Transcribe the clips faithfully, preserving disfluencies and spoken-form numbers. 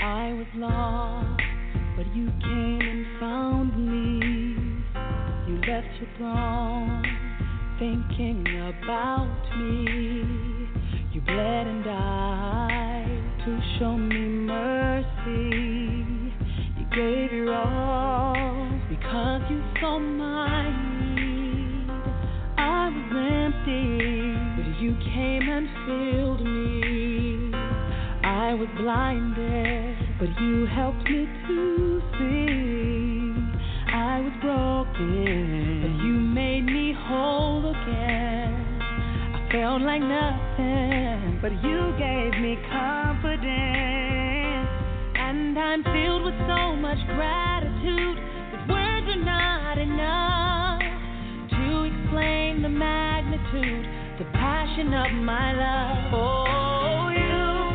I was lost, but you came and found me. You left your throne, thinking about me. You bled and died to show me mercy. You gave your all because you saw my need. I was empty, but you came and filled me. I was blinded, but you helped me to see. I was broken, but you made me whole again. I felt like nothing, but you gave me confidence. And I'm filled with so much gratitude that words are not enough to explain the magnitude, the passion of my love. Oh, you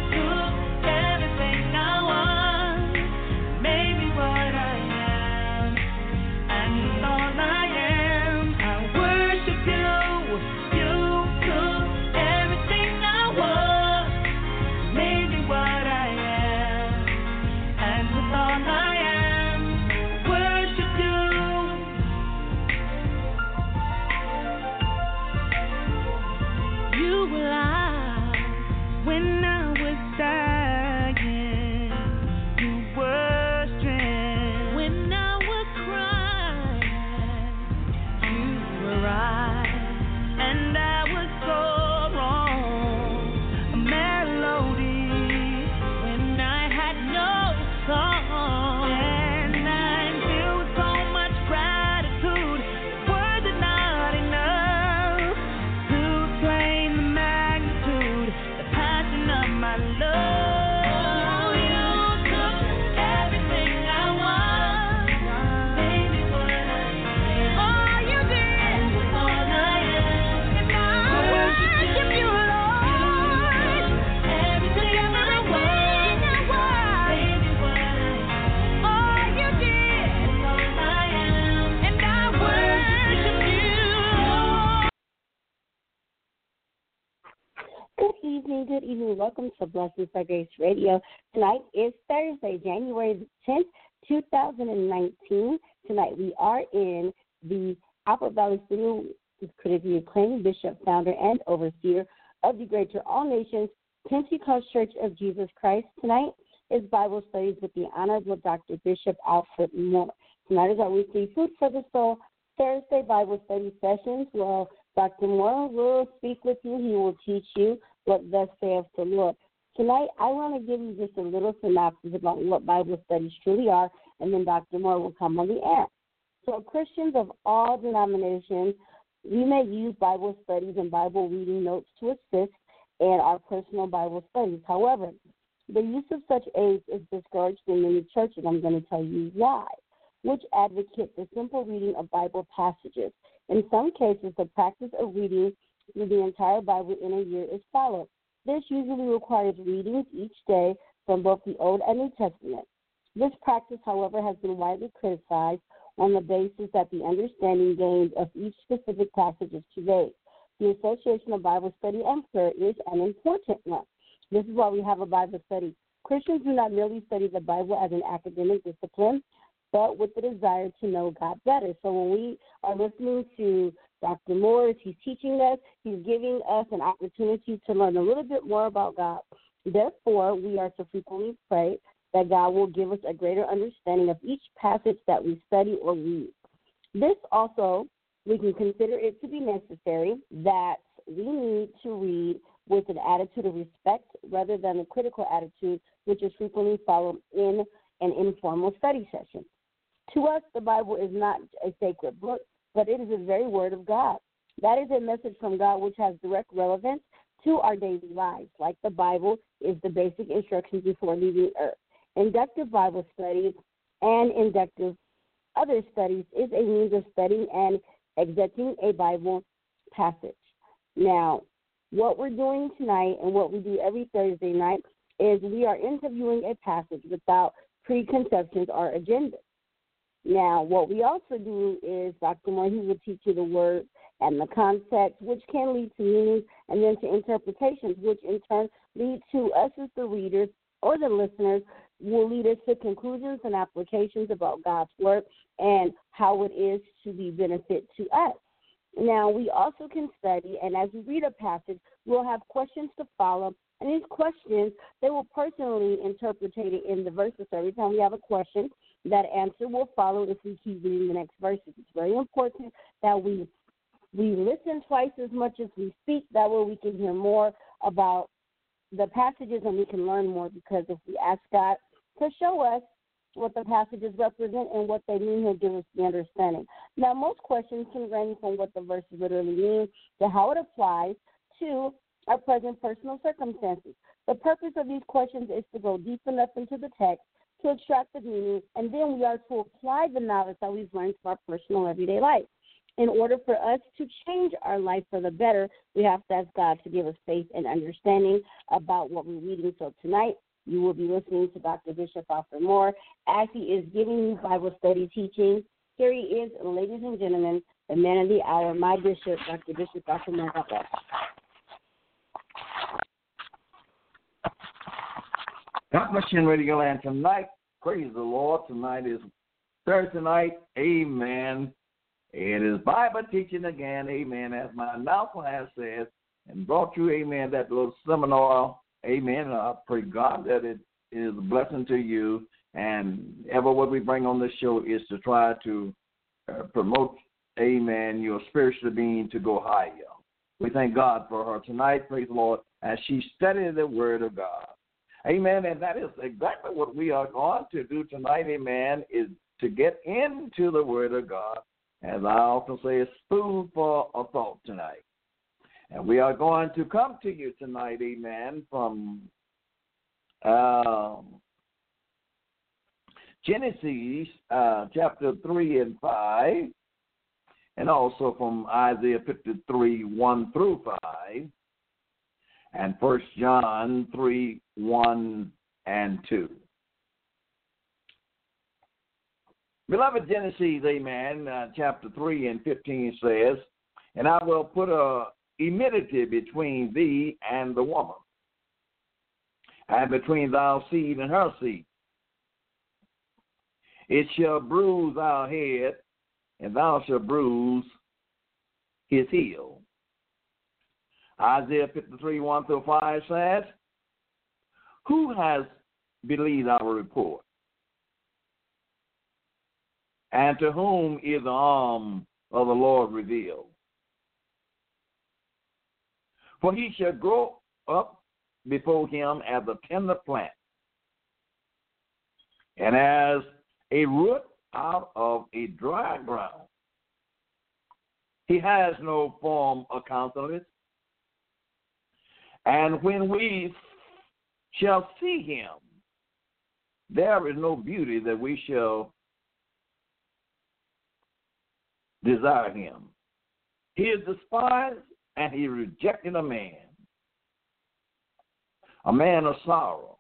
took everything I was, made me what I am, and all I am. I worship you. You took everything I was, made me what I am, and with all I Good evening. Welcome to Blessings by Grace Radio. Tonight is Thursday, January tenth, twenty nineteen. Tonight we are in the Apple Valley City with critically acclaimed Bishop, founder, and overseer of the Greater All Nations Pentecost Church of Jesus Christ. Tonight is Bible studies with the Honorable Doctor Bishop Alfred Moore. Tonight is our weekly Food for the Soul Thursday Bible study sessions. Well, Doctor Moore will speak with you. He will teach you what thus saith the Lord. Tonight, I want to give you just a little synopsis about what Bible studies truly are, and then Doctor Moore will come on the air. So Christians of all denominations, we may use Bible studies and Bible reading notes to assist in our personal Bible studies. However, the use of such aids is discouraged in many churches. I'm going to tell you why, which advocate the simple reading of Bible passages. In some cases, the practice of reading through the entire Bible in a year is followed. This usually requires readings each day from both the Old and New Testament. This practice, however, has been widely criticized on the basis that the understanding gained of each specific passage is too vague. The association of Bible study and prayer is an important one. This is why we have a Bible study. Christians do not merely study the Bible as an academic discipline, but with the desire to know God better. So when we are listening to Doctor Moore, he's teaching us, he's giving us an opportunity to learn a little bit more about God. Therefore, we are to frequently pray that God will give us a greater understanding of each passage that we study or read. This also, we can consider it to be necessary that we need to read with an attitude of respect rather than a critical attitude, which is frequently followed in an informal study session. To us, the Bible is not a sacred book, but it is the very word of God. That is a message from God which has direct relevance to our daily lives, like the Bible is the basic instructions before leaving earth. Inductive Bible studies and inductive other studies is a means of studying and accepting a Bible passage. Now, what we're doing tonight and what we do every Thursday night is we are interviewing a passage without preconceptions or agendas. Now, what we also do is Doctor Moore, he will teach you the word and the context, which can lead to meaning and then to interpretations, which in turn lead to us as the readers or the listeners, will lead us to conclusions and applications about God's word and how it is to be benefit to us. Now, we also can study, and as we read a passage, we'll have questions to follow. And these questions, they will personally interpret it in the verses. So every time we have a question, that answer will follow if we keep reading the next verses. It's very important that we we listen twice as much as we speak. That way we can hear more about the passages and we can learn more, because if we ask God to show us what the passages represent and what they mean, he'll give us the understanding. Now, most questions can range from what the verses literally mean to how it applies to our present personal circumstances. The purpose of these questions is to go deep enough into the text to extract the meaning, and then we are to apply the knowledge that we've learned to our personal everyday life. In order for us to change our life for the better, we have to ask God to give us faith and understanding about what we're reading. So tonight, you will be listening to Doctor Bishop Alfred Moore as he is giving you Bible study teaching. Here he is, ladies and gentlemen, the man of the hour, my bishop, Doctor Bishop Alfred Moore. God bless you in Radio Land tonight. Praise the Lord. Tonight is Thursday night. Amen. It is Bible teaching again, amen, as my announcement says, and brought you, amen, that little seminar, amen. I pray, God, that it is a blessing to you, and ever what we bring on this show is to try to uh, promote, amen, your spiritual being to go higher. We thank God for her tonight, praise the Lord, as she studied the Word of God. Amen, and that is exactly what we are going to do tonight, amen, is to get into the Word of God. As I often say, it's food for a thought tonight. And we are going to come to you tonight, amen, from um, Genesis uh, chapter three and five, and also from Isaiah fifty-three, one through five, and First John three, one and two. Beloved, Genesis, amen, uh, chapter three and fifteen says, and I will put a enmity between thee and the woman, and between thy seed and her seed. It shall bruise thy head, and thou shalt bruise his heel. Isaiah fifty-three, one through five says, who has believed our report? And to whom is the arm of the Lord revealed? For he shall grow up before him as a tender plant, and as a root out of a dry ground. He has no form or countenance, and when we shall see him, there is no beauty that we shall desire him. He is despised and he rejected a man, a man of sorrow,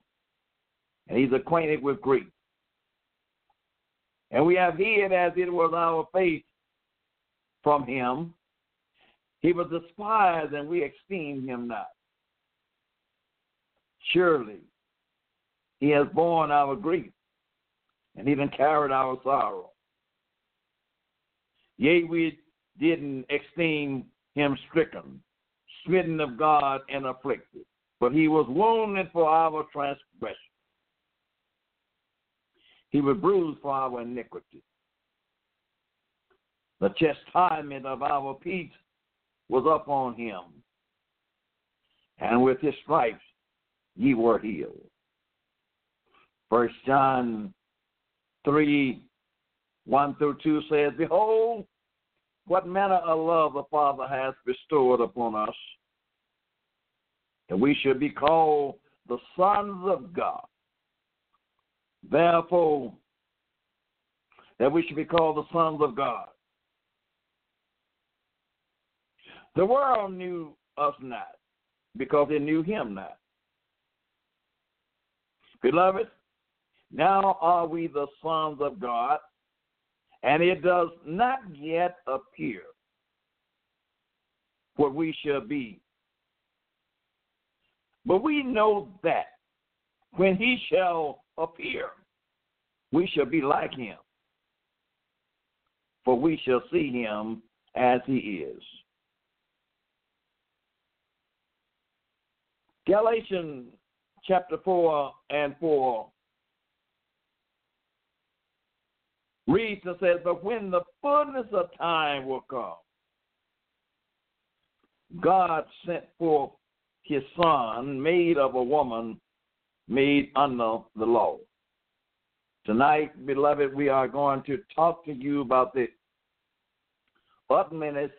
and he's acquainted with grief. And we have hid as it was our face from him. He was despised and we esteemed him not. Surely he has borne our grief and even carried our sorrow. Yea, we didn't esteem him stricken, smitten of God, and afflicted. But he was wounded for our transgression. He was bruised for our iniquity. The chastisement of our peace was upon him, and with his stripes ye were healed. First John three, one through two says, behold, what manner of love the Father has bestowed upon us, and we should be called the sons of God. Therefore, that we should be called the sons of God. The world knew us not, because they knew him not. Beloved, now are we the sons of God, and it does not yet appear what we shall be. But we know that when he shall appear, we shall be like him, for we shall see him as he is. Galatians chapter four and four reads and says, but when the fullness of time will come, God sent forth his son, made of a woman, made under the law. Tonight, beloved, we are going to talk to you about the utmost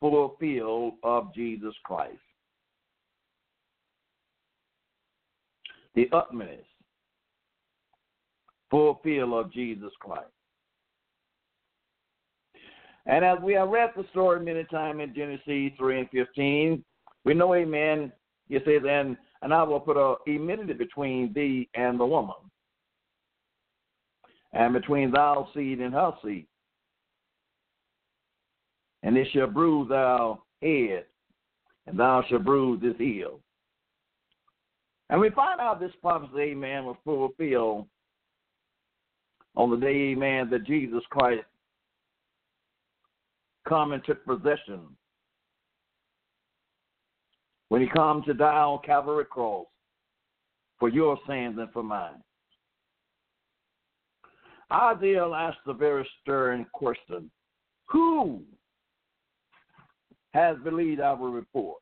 fulfill of Jesus Christ. The utmost fulfill of Jesus Christ. And as we have read the story many times in Genesis three and fifteen, we know, amen, he says, and, and I will put an enmity between thee and the woman, and between thy seed and her seed. And it shall bruise thy head, and thou shalt bruise his heel. And we find out this promise, amen, was fulfilled on the day, amen, that Jesus Christ come and took possession. When he comes to die on Calvary cross for your sins and for mine. Isaiah asked a very stirring question. Who has believed our report?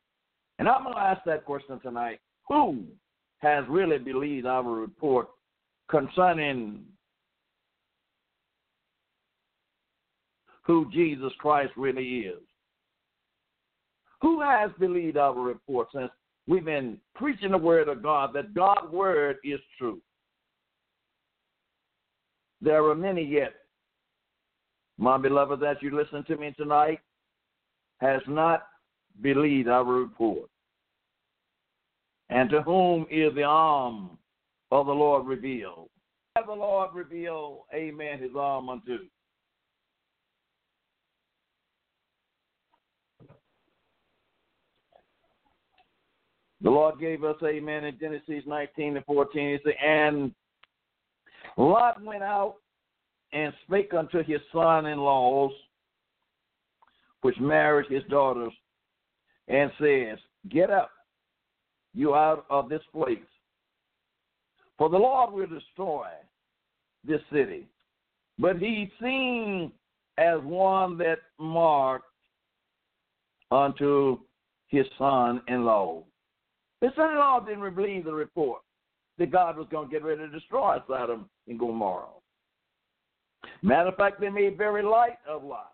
And I'm going to ask that question tonight. Who has really believed our report concerning who Jesus Christ really is? Who has believed our report since we've been preaching the word of God, that God's word is true? There are many yet, my beloved, as you listen to me tonight, has not believed our report. And to whom is the arm of the Lord revealed? As the Lord revealed, amen, his arm unto. The Lord gave us, amen, in Genesis nineteen and fourteen, he said, and Lot went out and spake unto his son-in-laws, which married his daughters, and says, get up, you out of this place, for the Lord will destroy this city. But he seemed as one that marked unto his son-in-law. His son-in-law didn't believe the report that God was going to get ready to destroy Sodom and Gomorrah. Matter of fact, they made very light of Lot.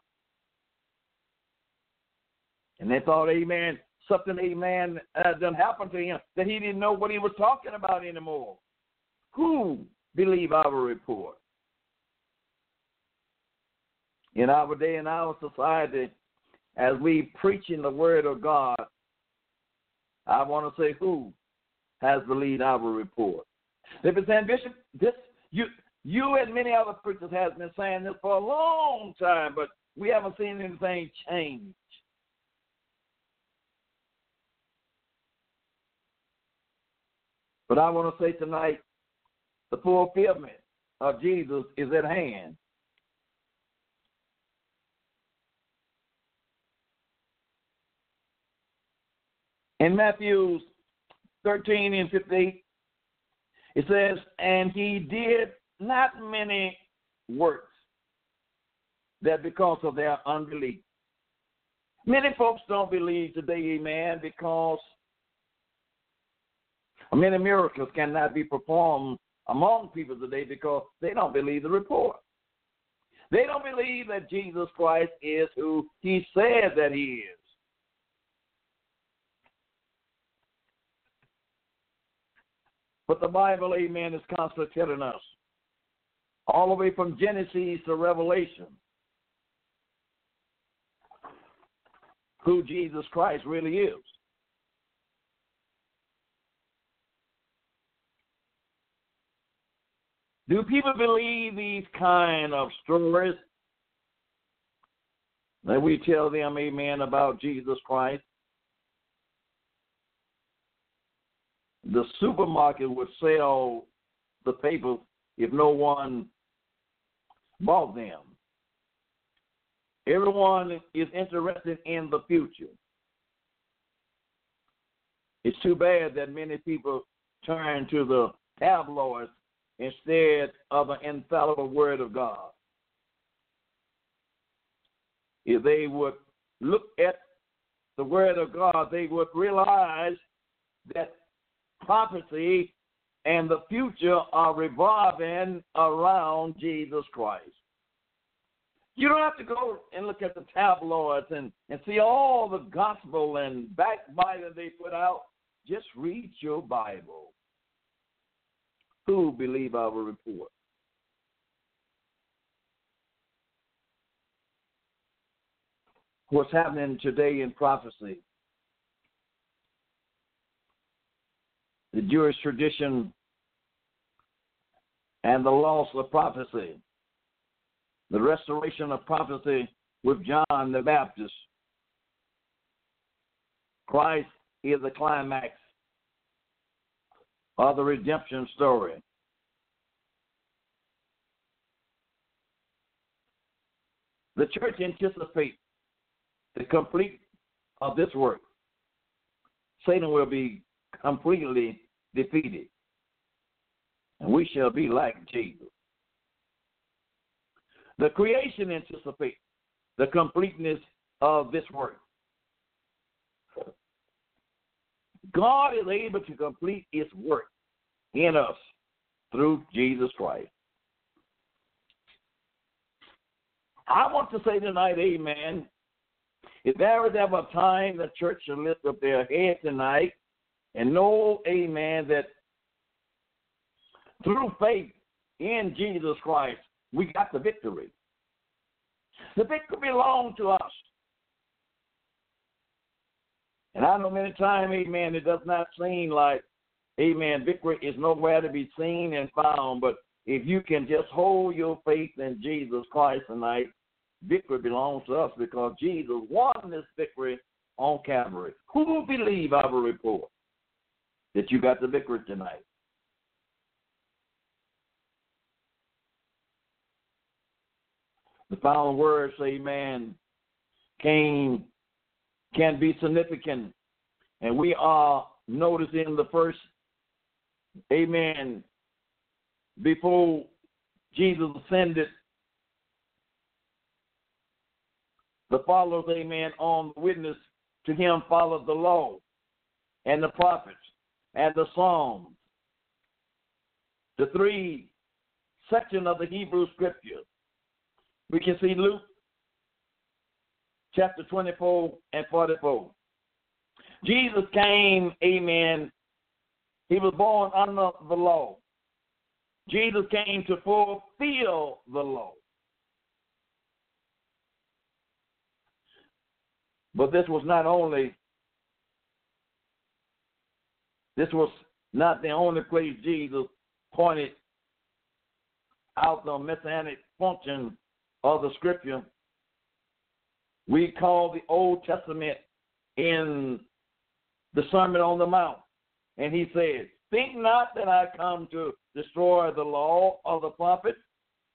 And they thought, amen, something, amen, uh, done happened to him, that he didn't know what he was talking about anymore. Who believe our report? In our day, in our society, as we preaching the word of God, I want to say who has believed our report. They've been saying, Bishop, this, you you and many other preachers have been saying this for a long time, but we haven't seen anything change. But I want to say tonight, the fulfillment of Jesus is at hand. In Matthew thirteen and fifty-eight, it says, and he did not many works, that because of their unbelief. Many folks don't believe today, amen, because many miracles cannot be performed among people today because they don't believe the report. They don't believe that Jesus Christ is who he says that he is. But the Bible, amen, is constantly telling us, all the way from Genesis to Revelation, who Jesus Christ really is. Do people believe these kind of stories that we tell them, amen, about Jesus Christ? The supermarket would sell the paper if no one bought them. Everyone is interested in the future. It's too bad that many people turn to the tabloids instead of an infallible word of God. If they would look at the word of God, they would realize that prophecy and the future are revolving around Jesus Christ. You don't have to go and look at the tabloids and, and see all the gospel and backbiting they put out. Just read your Bible. Who believe our report? What's happening today in prophecy? The Jewish tradition and the loss of prophecy. The restoration of prophecy with John the Baptist. Christ is the climax of the redemption story. The church anticipates the complete of this work. Satan will be completely defeated, and we shall be like Jesus. The creation anticipates the completeness of this work. God is able to complete his work in us through Jesus Christ. I want to say tonight, amen, if there is ever a time the church should lift up their head tonight and know, amen, that through faith in Jesus Christ, we got the victory. The victory belongs to us. And I know many times, amen, it does not seem like, amen, victory is nowhere to be seen and found. But if you can just hold your faith in Jesus Christ tonight, victory belongs to us because Jesus won this victory on Calvary. Who will believe our report that you got the victory tonight? The final words, amen, came, can be significant. And we are noticing the first, amen, before Jesus ascended, the followers, amen, on the witness to him followed the law and the prophets and the Psalms, the three sections of the Hebrew Scripture. We can see Luke chapter twenty-four and forty-four. Jesus came, amen. He was born under the law. Jesus came to fulfill the law. But this was not only, this was not the only place Jesus pointed out the messianic function of the scripture. We call the Old Testament in the Sermon on the Mount. And he says, think not that I come to destroy the law of the prophets.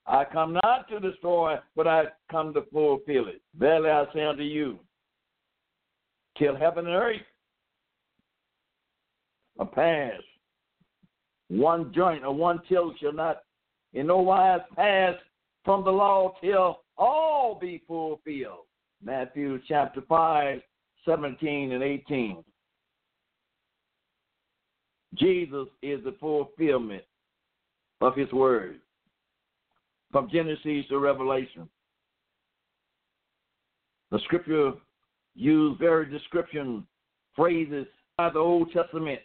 I come not to destroy, but I come to fulfill it. Verily I say unto you, till heaven and earth are passed, one joint or one tittle shall not in no wise pass from the law till all be fulfilled. Matthew chapter five, seventeen and eighteen. Jesus is the fulfillment of his word from Genesis to Revelation. The scripture used various description phrases by the Old Testament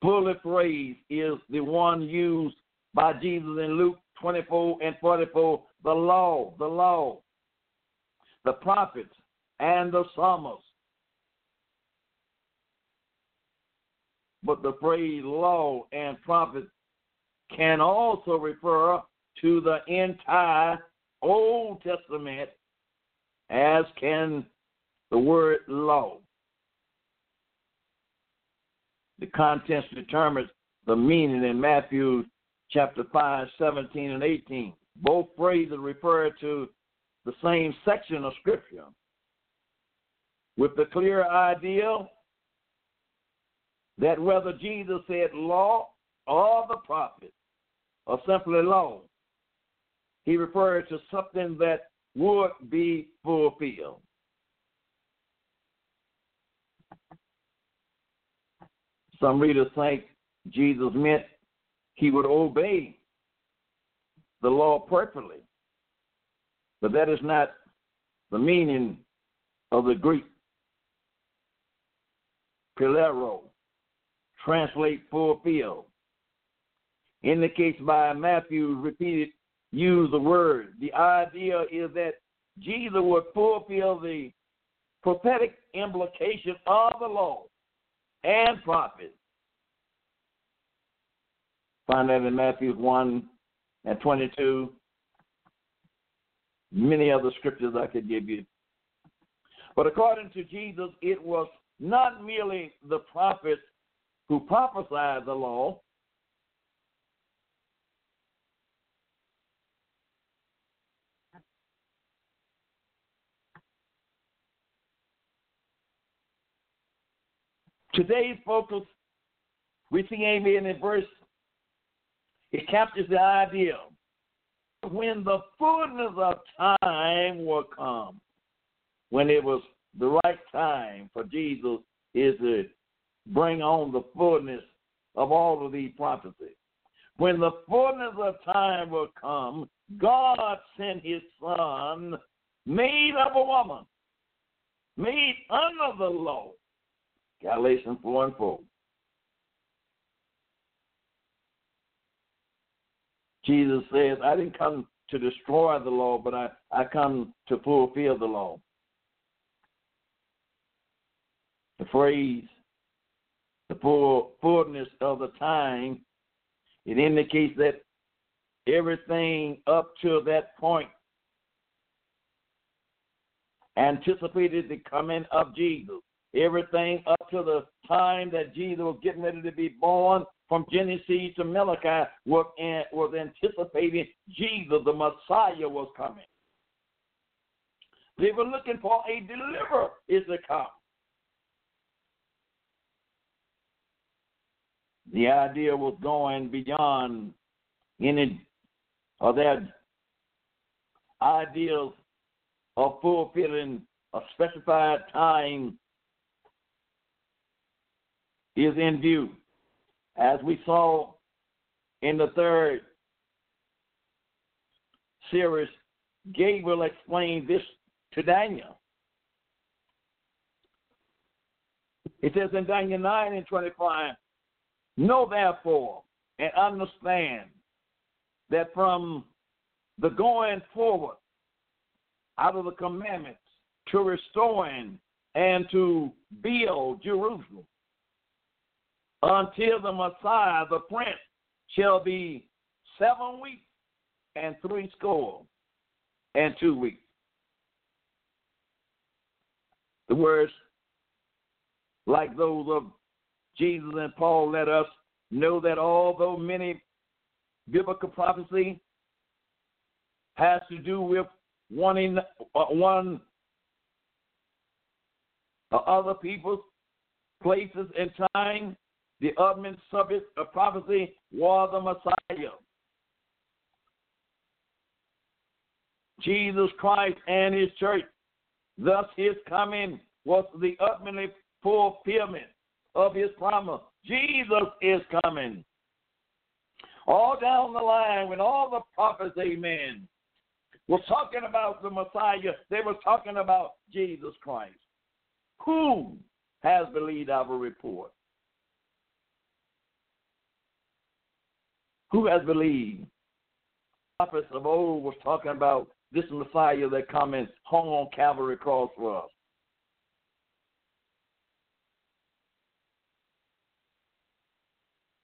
bullet phrase is the one used by Jesus in Luke twenty-four and forty-four, the law, the law, the prophets, and the psalms. But the phrase law and prophets can also refer to the entire Old Testament, as can the word law. The context determines the meaning in Matthew chapter five, seventeen, and eighteen. Both phrases refer to the same section of Scripture with the clear idea that whether Jesus said law or the prophets or simply law, he referred to something that would be fulfilled. Some readers think Jesus meant he would obey the law perfectly, but that is not the meaning of the Greek. Pilero, translate fulfill, indicates by Matthew's repeated use the word. The idea is that Jesus would fulfill the prophetic implication of the law and prophets. Find that in Matthew one and twenty-two. Many other scriptures I could give you. But according to Jesus, it was not merely the prophets who prophesied the law, today's focus, we see amen in verse, it captures the idea when the fullness of time will come, when it was the right time for Jesus is to bring on the fullness of all of these prophecies. When the fullness of time will come, God sent his son, made of a woman, made under the law. Galatians four and four. Jesus says, I didn't come to destroy the law, but I, I come to fulfill the law. The phrase, the full fullness of the time, it indicates that everything up to that point anticipated the coming of Jesus. Everything up to the time that Jesus was getting ready to be born from Genesis to Malachi was, was anticipating Jesus, the Messiah, was coming. They were looking for a deliverer is to come. The idea was going beyond any of their ideas of fulfilling a specified time is in view, as we saw in the third series. Gabriel explained this to Daniel. It says in Daniel nine and twenty-five, know therefore and understand that from the going forward out of the commandments to restoring and to build Jerusalem, until the Messiah, the Prince, shall be seven weeks and three score and two weeks. The words, like those of Jesus and Paul, let us know that although many biblical prophecy has to do with one, in, uh, one uh, other people's places and time, the ultimate subject of prophecy was the Messiah, Jesus Christ and his church. Thus his coming was the ultimate fulfillment of his promise. Jesus is coming. All down the line, when all the prophets, amen, were talking about the Messiah, they were talking about Jesus Christ. Who has believed our report? Who has believed? The prophets of old was talking about this Messiah that come and hung on Calvary cross for us.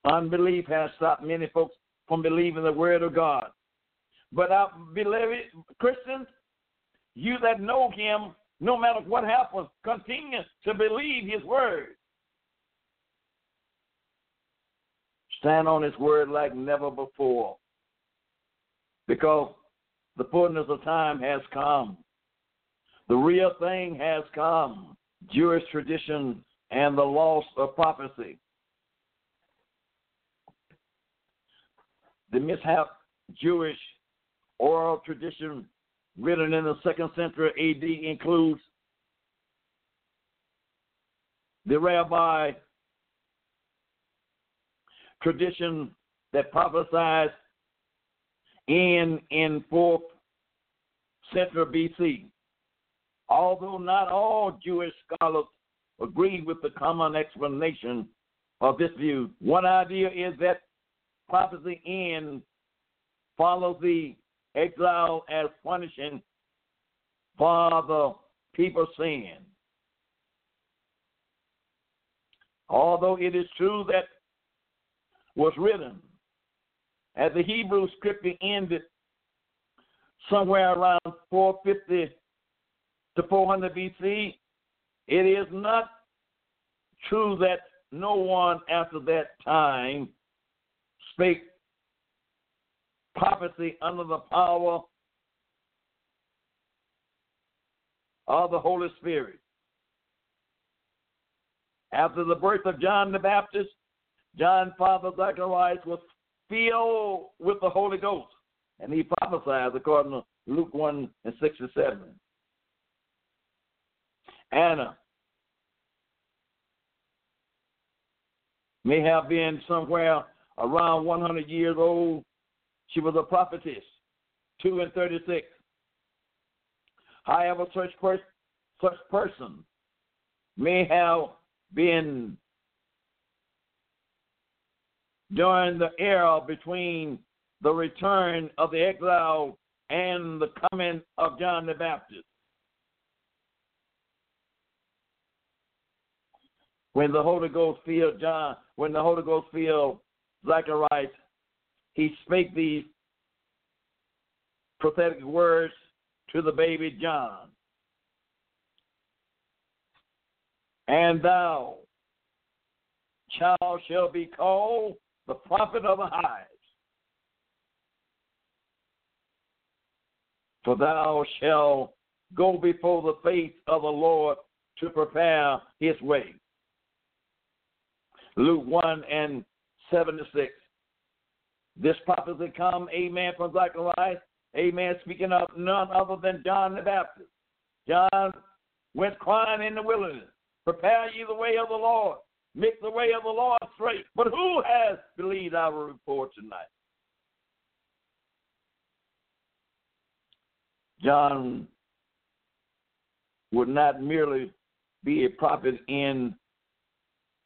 Unbelief has stopped many folks from believing the word of God. But our beloved Christians, you that know him, no matter what happens, continue to believe his word. Stand on his word like never before, because the fullness of time has come. The real thing has come, Jewish tradition and the loss of prophecy. The mishap Jewish oral tradition written in the second century A D includes the rabbi tradition that prophesied in in fourth century B C. Although not all Jewish scholars agree with the common explanation of this view, one idea is that prophecy in follows the exile as punishing for the people's sin. Although it is true that was written as the Hebrew scripture ended somewhere around four fifty to four hundred B C, it is not true that no one after that time spake prophecy under the power of the Holy Spirit. After the birth of John the Baptist, John's father Zacharias was filled with the Holy Ghost, and he prophesied according to Luke one and sixty-seven. Anna may have been somewhere around one hundred years old. She was a prophetess, two and thirty-six. However, such, per- such person may have been during the era between the return of the exile and the coming of John the Baptist, when the Holy Ghost filled John, when the Holy Ghost filled Zacharias. He spake these prophetic words to the baby John. And thou, child, shall be called the prophet of the highest. For thou shalt go before the face of the Lord to prepare his way. Luke one and seventy-six. This prophecy come, amen, from Zechariah, amen, speaking of none other than John the Baptist. John went crying in the wilderness, prepare ye the way of the Lord, make the way of the Lord straight. But who has believed our report tonight? John would not merely be a prophet in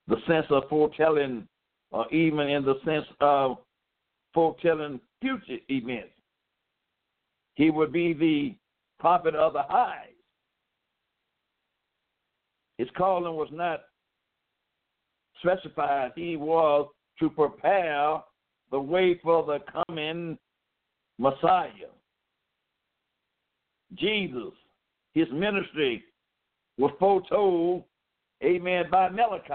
the sense of foretelling, or even in the sense of foretelling future events. He would be the prophet of the highs. His calling was not specified. He was to prepare the way for the coming Messiah. Jesus, his ministry was foretold, amen, by Malachi.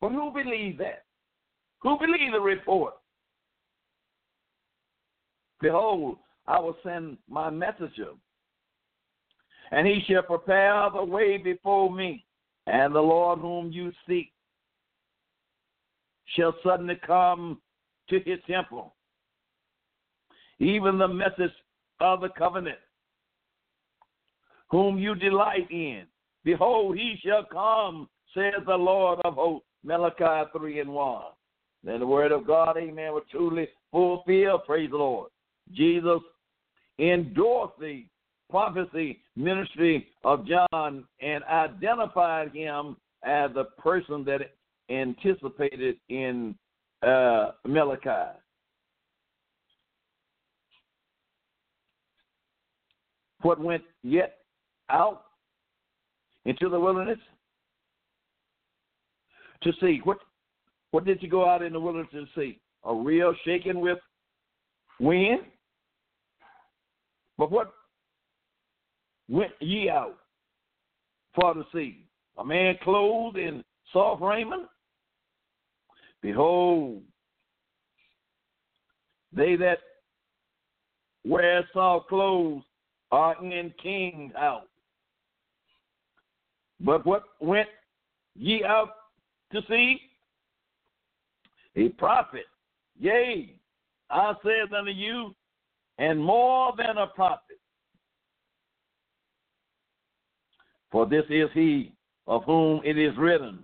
But who believed that? Who believed the report? Behold, I will send my messenger, and he shall prepare the way before me. And the Lord whom you seek shall suddenly come to his temple. Even the message of the covenant, whom you delight in. Behold, he shall come, says the Lord of hosts. Malachi three and one. Then the word of God, amen, was truly fulfilled. Praise the Lord. Jesus endorsed the prophecy ministry of John and identified him as the person that anticipated in uh, Malachi. What went yet out into the wilderness to see? What what did you go out in the wilderness to see? A real shaking with wind? But what went ye out for to see? A man clothed in soft raiment? Behold, they that wear soft clothes are in king's house. But what went ye out to see? A prophet. Yea, I said unto you, and more than a prophet. For this is he of whom it is written,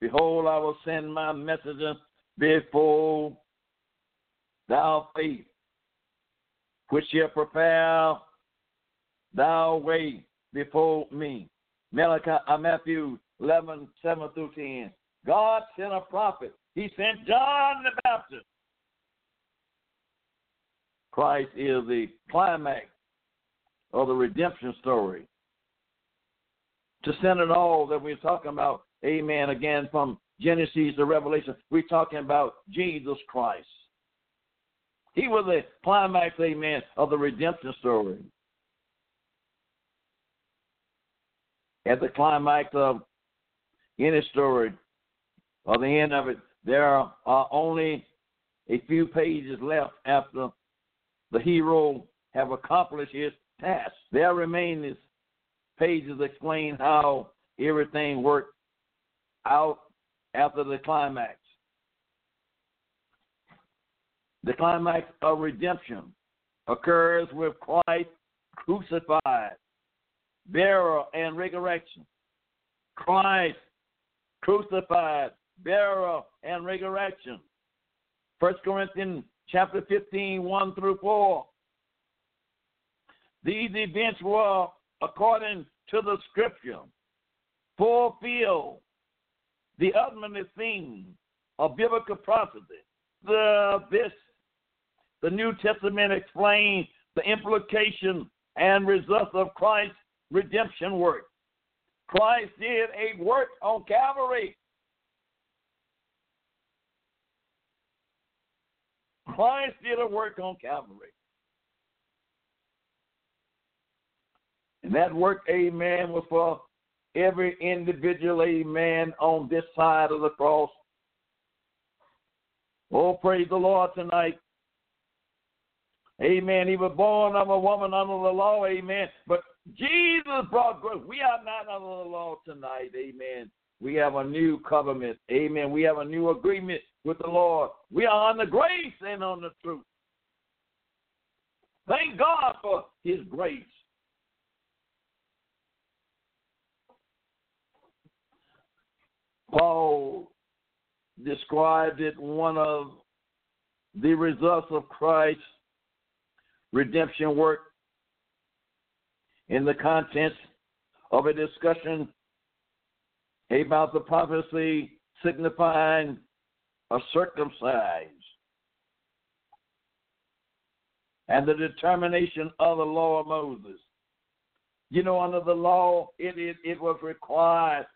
behold, I will send my messenger before thou face, which shall prepare thou way before me. Malachi, uh, Matthew eleven, seven through ten. God sent a prophet. He sent John the Baptist. Christ is the climax of the redemption story. To send it all that we're talking about, amen, again, from Genesis to Revelation, we're talking about Jesus Christ. He was the climax, amen, of the redemption story. At the climax of any story, or the end of it, there are only a few pages left after the hero have accomplished his task. There remain these pages explain how everything worked out after the climax. The climax of redemption occurs with Christ crucified, burial, and resurrection. Christ crucified, burial, and resurrection. First Corinthians chapter fifteen, one through four. These events were, according to the scripture, fulfilled the ultimate theme of biblical prophecy. The, this, the New Testament explains the implication and results of Christ's redemption work. Christ did a work on Calvary. Christ did a work on Calvary. And that work, amen, was for every individual, amen, on this side of the cross. Oh, praise the Lord tonight. Amen. He was born of a woman under the law, amen. But Jesus brought grace. We are not under the law tonight, amen. We have a new covenant, amen. We have a new agreement with the Lord. We are on the grace and on the truth. Thank God for his grace. Paul described it one of the results of Christ's redemption work in the context of a discussion about the prophecy signifying a circumcised and the determination of the law of Moses. You know, under the law, it, it, it was required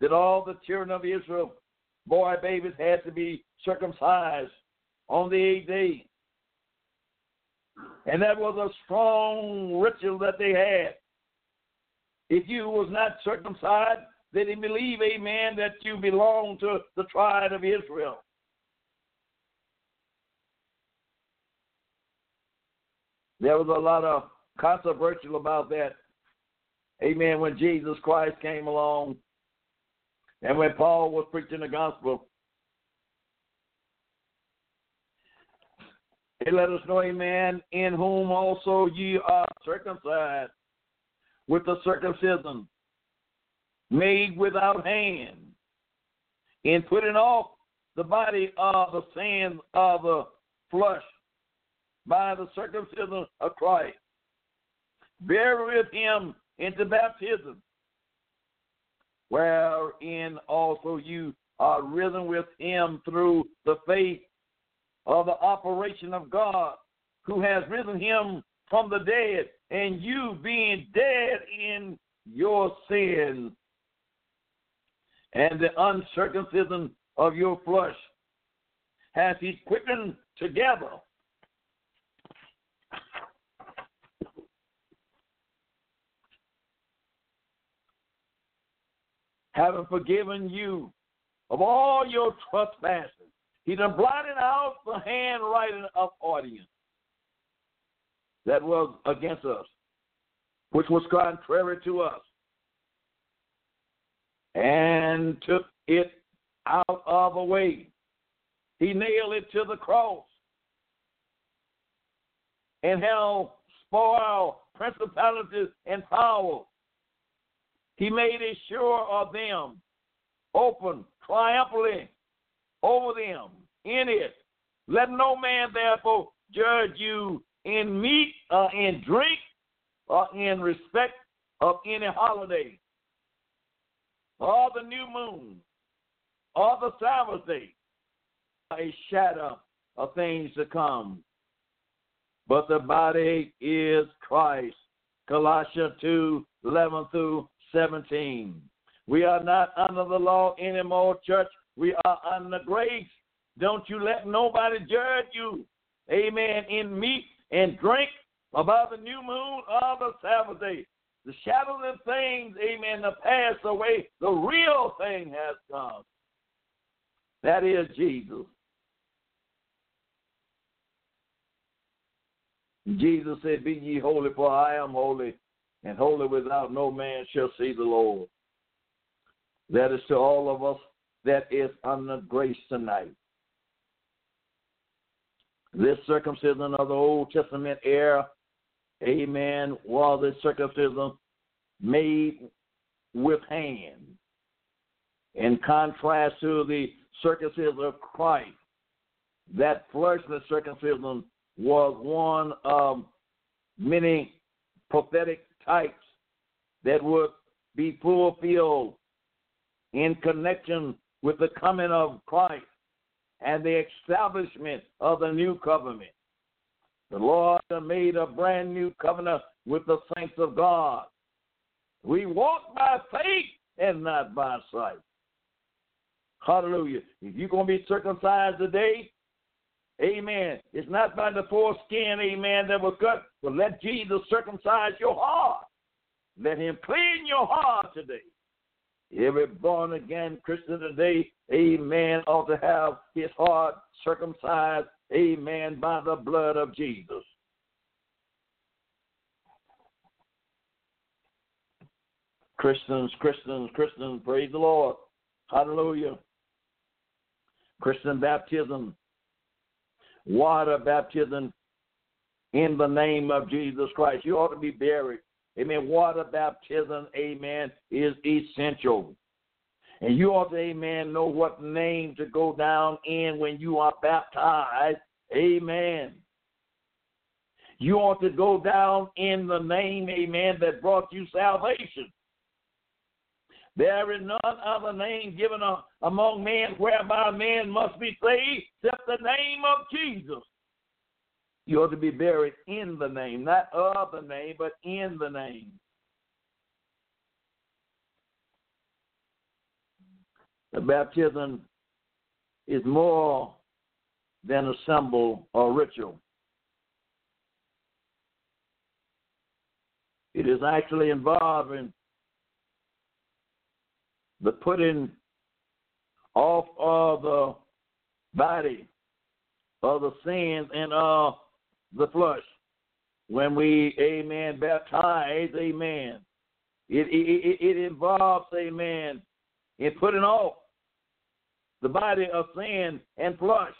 that all the children of Israel, boy babies, had to be circumcised on the eighth day. And that was a strong ritual that they had. If you was not circumcised, they didn't believe, amen, that you belong to the tribe of Israel. There was a lot of controversial about that, amen, when Jesus Christ came along and when Paul was preaching the gospel. It let us know, amen, in whom also ye are circumcised with the circumcision made without hand, in putting off the body of the sins of the flesh by the circumcision of Christ, buried with him into baptism, wherein also you are risen with him through the faith of the operation of God, who has risen him from the dead, and you being dead in your sins and the uncircumcision of your flesh, hath he quickened together having forgiven you of all your trespasses. He done blotted out the handwriting of ordinance that was against us, which was contrary to us, and took it out of the way. He nailed it to the cross, and held spoil, principalities, and powers. He made it sure of them, open, triumphantly over them, in it. Let no man therefore judge you in meat or in drink or in respect of any holiday, or the new moon, or the Sabbath day, or a shadow of things to come. But the body is Christ. Colossians two eleven through seventeen. We are not under the law anymore, church. We are under grace. Don't you let nobody judge you, amen, in meat and drink, about the new moon of the Sabbath day. The shadow of things, amen, the past away, the real thing has come. That is Jesus. Jesus said, "Be ye holy, for I am holy, and holy without no man shall see the Lord." That is to all of us that is under grace tonight. This circumcision of the Old Testament era, amen, was a circumcision made with hands, in contrast to the circumcision of Christ. That fleshly circumcision was one of many prophetic types that would be fulfilled in connection with the coming of Christ and the establishment of the new covenant. The Lord made a brand new covenant with the saints of God. We walk by faith and not by sight. Hallelujah. If you're going to be circumcised today, amen, it's not by the foreskin, amen, that was cut, but let Jesus circumcise your heart. Let him clean your heart today. Every born-again Christian today, amen, ought to have his heart circumcised, amen, by the blood of Jesus. Christians, Christians, Christians, praise the Lord. Hallelujah. Christian baptism, water baptism in the name of Jesus Christ. You ought to be buried. Amen. Water baptism, amen, is essential. And you ought to, amen, know what name to go down in when you are baptized. Amen. You ought to go down in the name, amen, that brought you salvation. There is none other name given among men whereby men must be saved except the name of Jesus. You ought to be buried in the name, not of the name, but in the name. The baptism is more than a symbol or ritual. It is actually involved in the putting off of the body of the sins and of the flesh. When we, amen, baptize, amen, it, it, it involves, amen, in putting off the body of sin and flesh.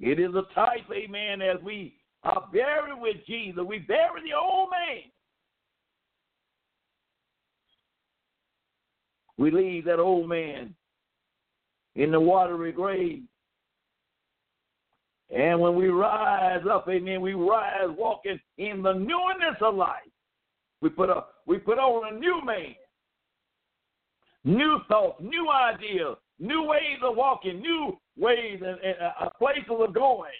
It is a type, amen, as we are buried with Jesus. We bury the old man. We leave that old man in the watery grave. And when we rise up, amen, we rise walking in the newness of life. We put, a, we put on a new man. new thoughts, new ideas, new ways of walking, new ways and, and uh, places of going.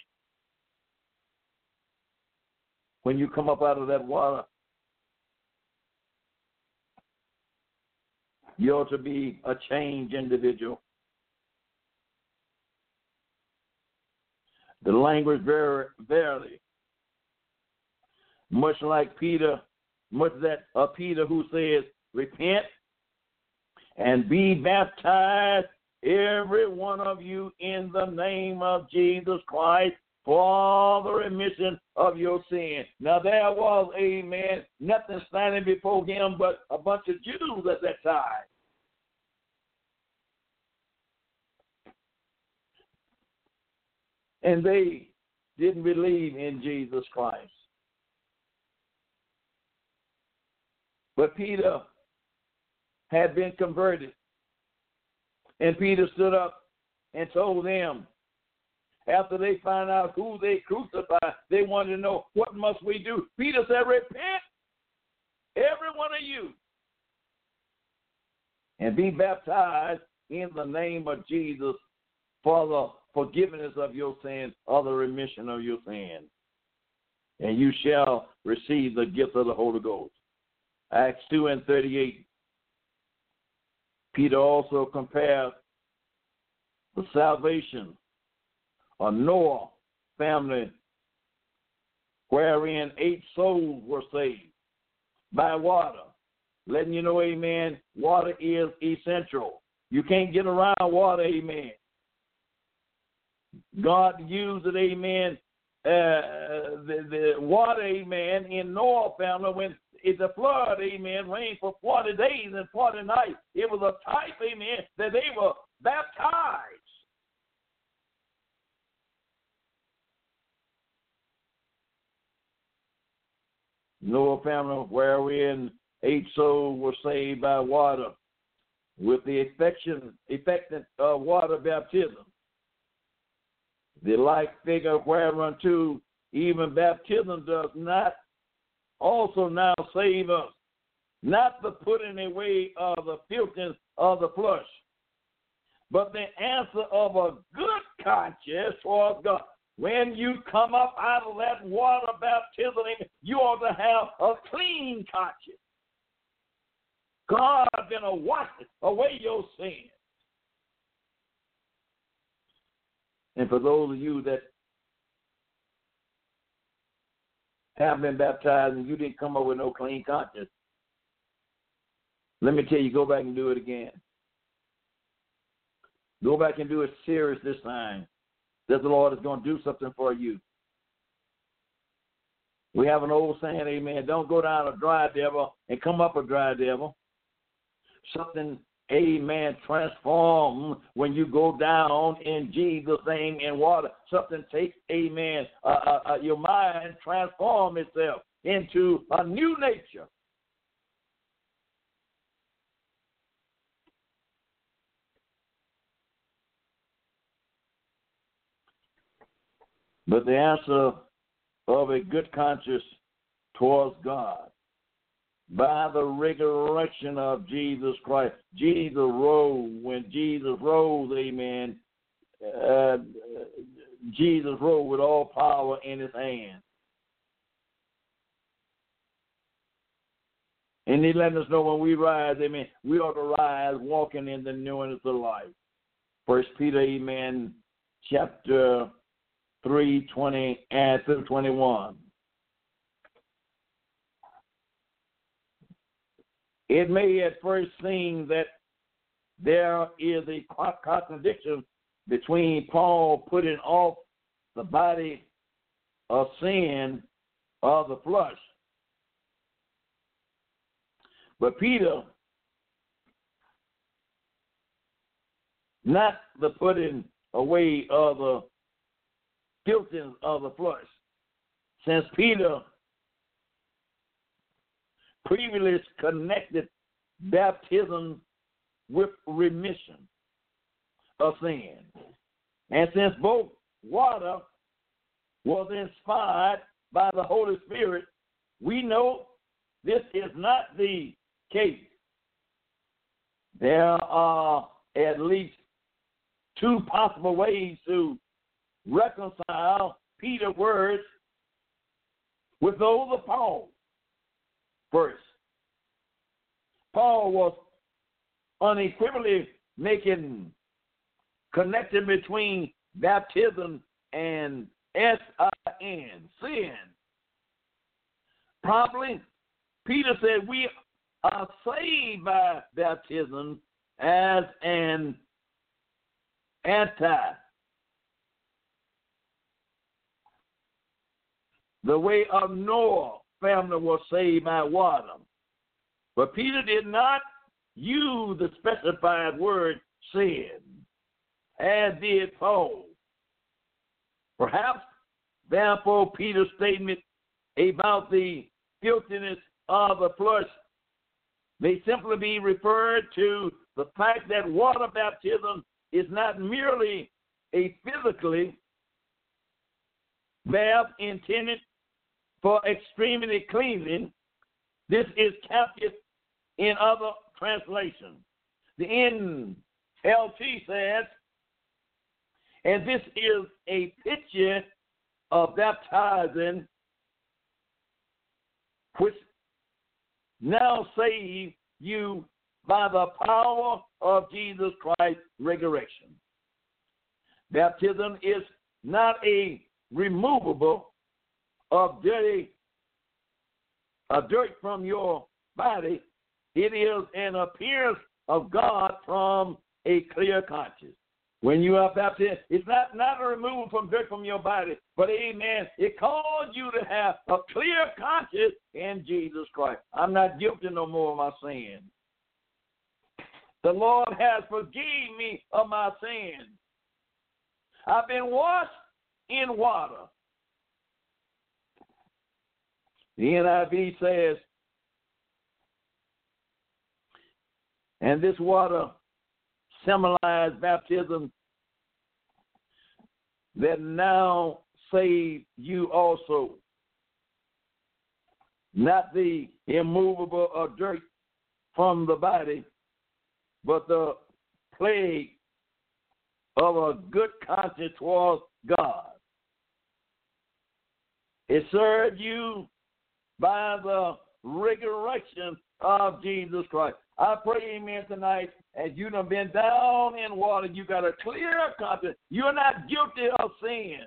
When you come up out of that water, you ought to be a changed individual. The language very, verily, much like Peter, much that uh, Peter who says, repent and be baptized, every one of you, in the name of Jesus Christ, for the remission of your sin. Now there was, amen, nothing standing before him but a bunch of Jews at that time. And they didn't believe in Jesus Christ. But Peter had been converted. And Peter stood up and told them, after they find out who they crucified, they wanted to know, what must we do? Peter said, repent, every one of you, and be baptized in the name of Jesus for the forgiveness of your sins, or the remission of your sins, and you shall receive the gift of the Holy Ghost. Acts two and thirty-eight. Peter also compared the salvation of Noah's family, wherein eight souls were saved by water. Letting you know, amen, water is essential. You can't get around water, amen. God used it, amen, uh, the, the water, amen, in Noah's family when it's a flood, amen, rained for forty days and forty nights. It was a type, amen, that they were baptized. Noah's family, wherein eight souls were saved by water with the affection, effective uh, water baptism. The like figure whereunto even baptism does not also now save us, not the putting away of the filthiness of the flesh, but the answer of a good conscience towards God. When you come up out of that water baptism, you ought to have a clean conscience. God is going to wash away your sins. And for those of you that have been baptized and you didn't come up with no clean conscience, let me tell you, go back and do it again. Go back and do it serious this time, that the Lord is going to do something for you. We have an old saying, amen, don't go down a dry devil and come up a dry devil. Something, amen, transform when you go down in Jesus' name in water. Something takes, amen, uh, uh, uh, your mind transform itself into a new nature. But the answer of a good conscience towards God by the resurrection of Jesus Christ. Jesus rose. When Jesus rose, amen, uh, Jesus rose with all power in his hand. And he let us know when we rise, amen, we ought to rise walking in the newness of life. First Peter, amen, chapter three, twenty, and twenty-one. It may at first seem that there is a contradiction between Paul putting off the body of sin of the flesh. But Peter, not the putting away of the filthiness of the flesh, since Peter previously connected baptism with remission of sin. And since both water was inspired by the Holy Spirit, we know this is not the case. There are at least two possible ways to reconcile Peter's words with those of Paul. First, Paul was unequivocally making connection between baptism and S I N, sin. Probably, Peter said we are saved by baptism as an anti. The way of Noah family was saved by water. But Peter did not use the specified word sin, as did Paul. Perhaps, therefore, Peter's statement about the filthiness of a flesh may simply be referred to the fact that water baptism is not merely a physically bath intended for extremely cleansing. This is captured in other translations. The N L T says, and this is a picture of baptizing which now saves you by the power of Jesus Christ's resurrection. Baptism is not a removable of dirty uh, dirt from your body. It is an appearance of God from a clear conscience. When you are baptized, it's not, not a removal from dirt from your body, but amen, it calls you to have a clear conscience in Jesus Christ. I'm not guilty no more of my sin. The Lord has forgiven me of my sin. I've been washed in water. The N I V says, and this water symbolized baptism that now saves you also. Not the immovable or dirt from the body, but the plague of a good conscience towards God. It served you by the resurrection of Jesus Christ. I pray, amen, tonight, as you done been down in water, you got a clear conscience. You're not guilty of sin.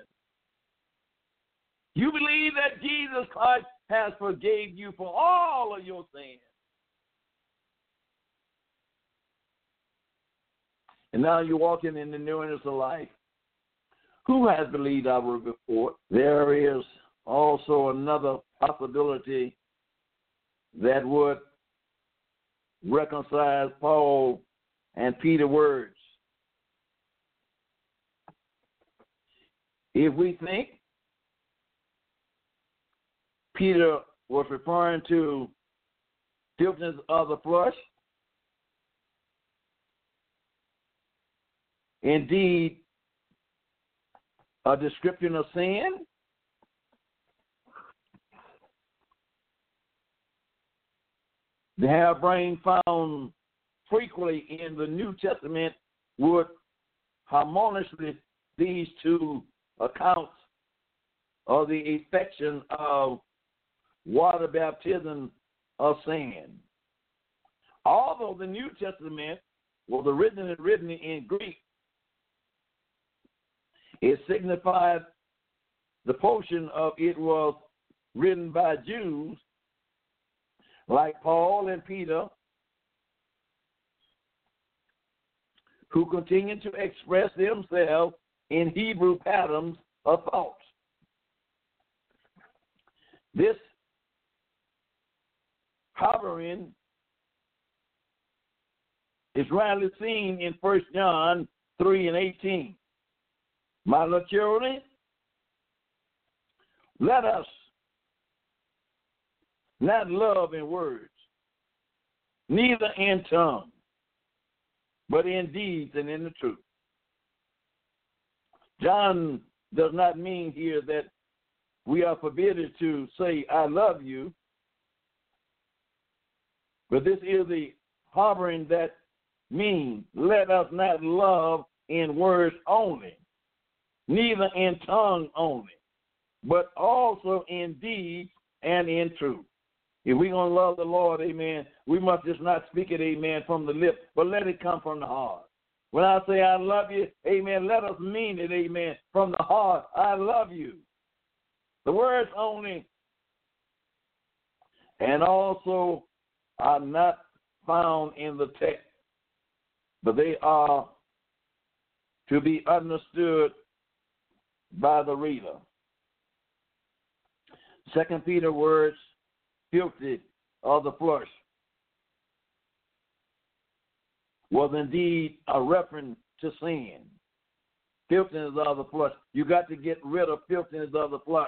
You believe that Jesus Christ has forgave you for all of your sins. And now you're walking in the newness of life. Who has believed our report? There is also another possibility that would reconcile Paul and Peter's words. If we think Peter was referring to filthiness of the flesh, indeed, a description of sin, the harebrained found frequently in the New Testament would harmoniously these two accounts of the affection of water baptism of sin. Although the New Testament was originally written in Greek, it signified the portion of it was written by Jews, like Paul and Peter, who continued to express themselves in Hebrew patterns of thought. This hovering is rightly seen in First John three and eighteen. My little children, let us not love in words, neither in tongue, but in deeds and in the truth. John does not mean here that we are forbidden to say, I love you, but this is the harboring that means, let us not love in words only, neither in tongue only, but also in deed and in truth. If we're going to love the Lord, amen, we must just not speak it, amen, from the lips, but let it come from the heart. When I say I love you, amen, let us mean it, amen, from the heart. I love you. The words only and also are not found in the text, but they are to be understood by the reader. Second Peter words, filthy of the flesh, was indeed a reference to sin. Filthiness of the flesh. You got to get rid of filthiness of the flesh.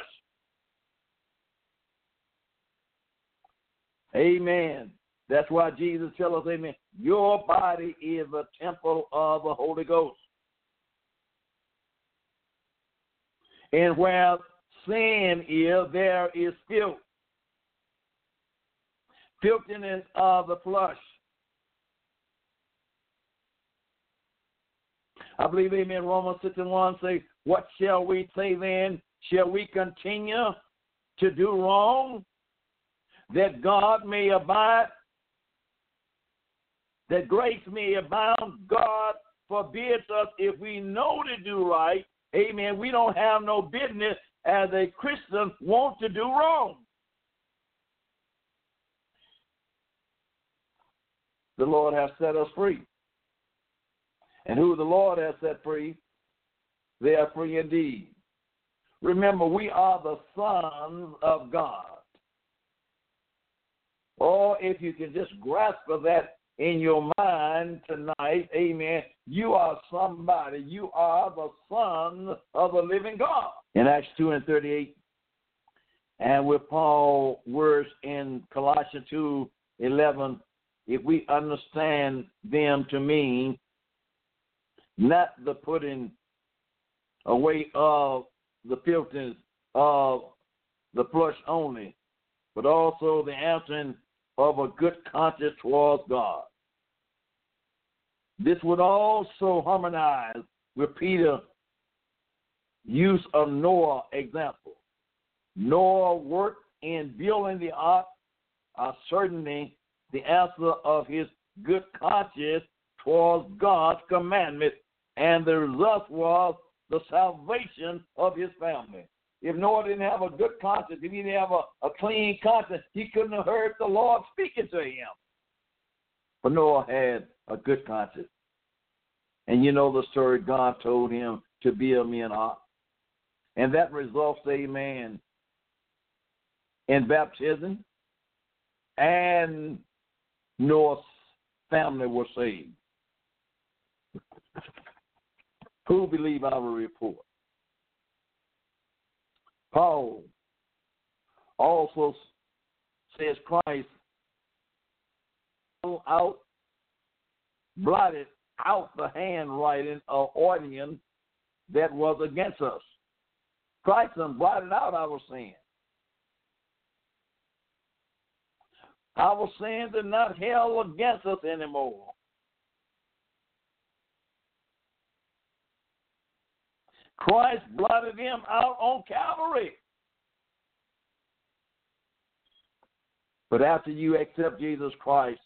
Amen. That's why Jesus tells us, amen, your body is a temple of the Holy Ghost. And where sin is, there is filth. Filthiness of the flesh. I believe, amen, Romans six and one says, what shall we say then? Shall we continue to do wrong that God may abide, that grace may abound? God forbids us if we know to do right. Amen. We don't have no business as a Christian want to do wrong. The Lord has set us free. And who the Lord has set free, they are free indeed. Remember, we are the sons of God. Or if you can just grasp that in your mind tonight, amen, you are somebody. You are the son of the living God. In Acts two and thirty-eight, and with Paul's words in Colossians two eleven, if we understand them to mean not the putting away of the filthiness of the flesh only, but also the answering of a good conscience towards God. This would also harmonize with Peter's use of Noah's example. Noah worked in building the ark, are certainly the answer of his good conscience towards God's commandment, and the result was the salvation of his family. If Noah didn't have a good conscience, if he didn't have a, a clean conscience, he couldn't have heard the Lord speaking to him. But Noah had a good conscience. And you know the story, God told him to build me an ark. And that results, amen, in baptism, and Noah's family was saved. Who believe our report? Paul also says Christ out, blotted out the handwriting of ordinance that was against us. Christ done blotted out our sin. Our sins are not held against us anymore. Christ blotted them out on Calvary. But after you accept Jesus Christ,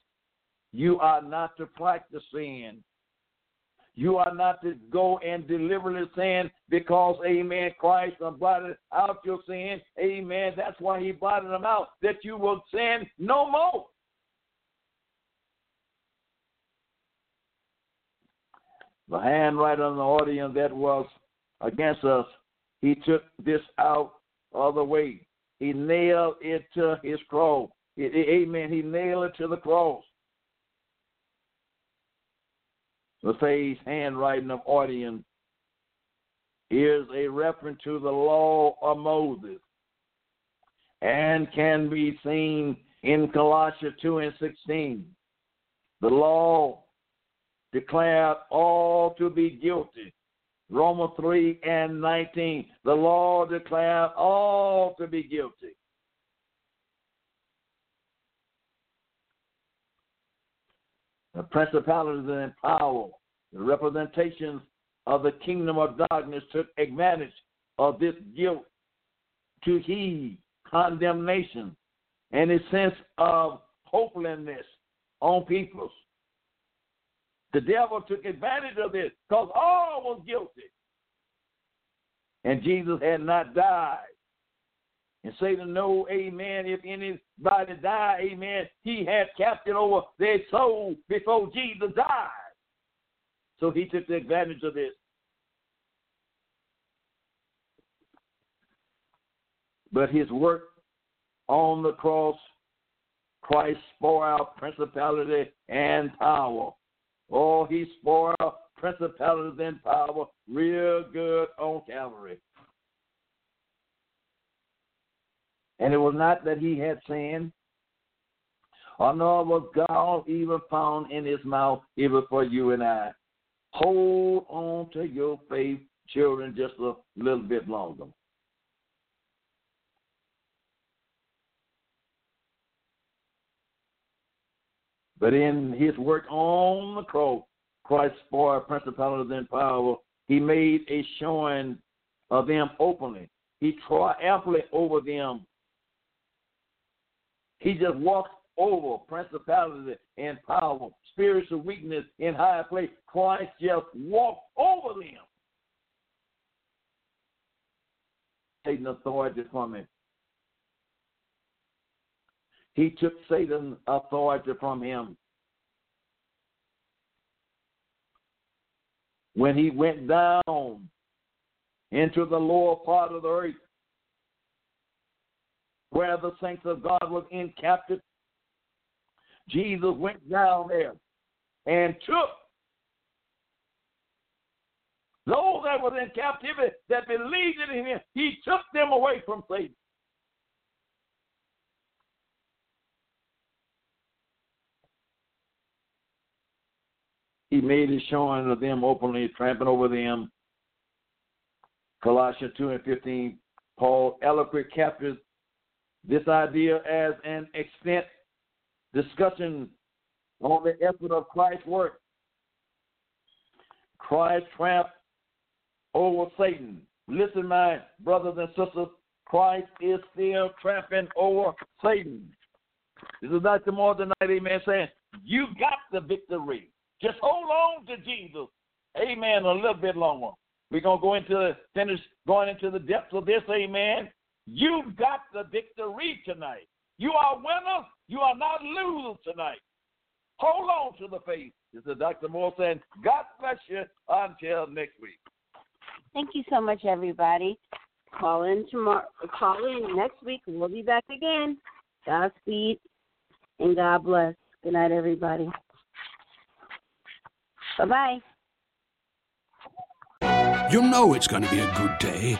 you are not to practice sin. You are not to go and deliberately sin because, amen, Christ blotted out your sin. Amen. That's why he blotted them out, that you will sin no more. The handwriting on the audience that was against us, he took this out of the way. He nailed it to his cross. It, it, amen. He nailed it to the cross. The phase handwriting of Ordian is a reference to the law of Moses and can be seen in Colossians two and sixteen. The law declared all to be guilty. Romans three and nineteen. The law declared all to be guilty. the principalities and power, the representations of the kingdom of darkness took advantage of this guilt to heed condemnation and a sense of hopelessness on peoples. The devil took advantage of this because all was guilty. And Jesus had not died. And Satan know, amen, if anybody died, amen, he had captured over their soul before Jesus died. So he took the advantage of this. But his work on the cross, Christ spoiled out principality and power. Oh, he spoiled principalities and power real good on Calvary. And it was not that he had sinned, or nor was God even found in his mouth, even for you and I. Hold on to your faith, children, just a little bit longer. But in his work on the cross, Christ spoiled principalities and power. He made a showing of them openly. He triumphantly over them. He just walked over principality and power, spiritual weakness in high place. Christ just walked over them, taking authority from him. He took Satan's authority from him. When he went down into the lower part of the earth, where the saints of God was in captivity, Jesus went down there and took those that were in captivity that believed in him. He took them away from Satan. He made his showing of them openly, trampling over them. Colossians two and fifteen, Paul eloquently captures this idea as an extent discussion on the effort of Christ's work. Christ triumphed over Satan. Listen, my brothers and sisters, Christ is still triumphing over Satan. This is Doctor Moore tonight, amen, saying, you got the victory. Just hold on to Jesus, amen, a little bit longer. We're going to go into the finish, going into the depths of this, amen. You've got the victory tonight. You are winners. You are not losers tonight. Hold on to the faith. This is Doctor Moore saying, God bless you until next week. Thank you so much, everybody. Call in tomorrow. Call in next week, and we'll be back again. Godspeed, and God bless. Good night, everybody. Bye-bye. You know it's going to be a good day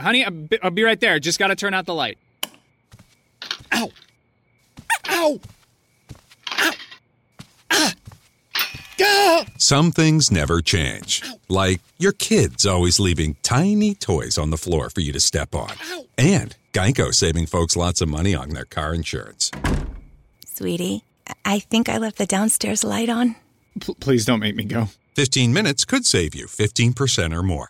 honey, I'll be, I'll be right there. Just gotta turn out the light. Ow! Ow! Ow! Ah! Ah! Some things never change. Ow. Like your kids always leaving tiny toys on the floor for you to step on. Ow. And Geico saving folks lots of money on their car insurance. Sweetie, I think I left the downstairs light on. Please don't make me go. fifteen minutes could save you fifteen percent or more.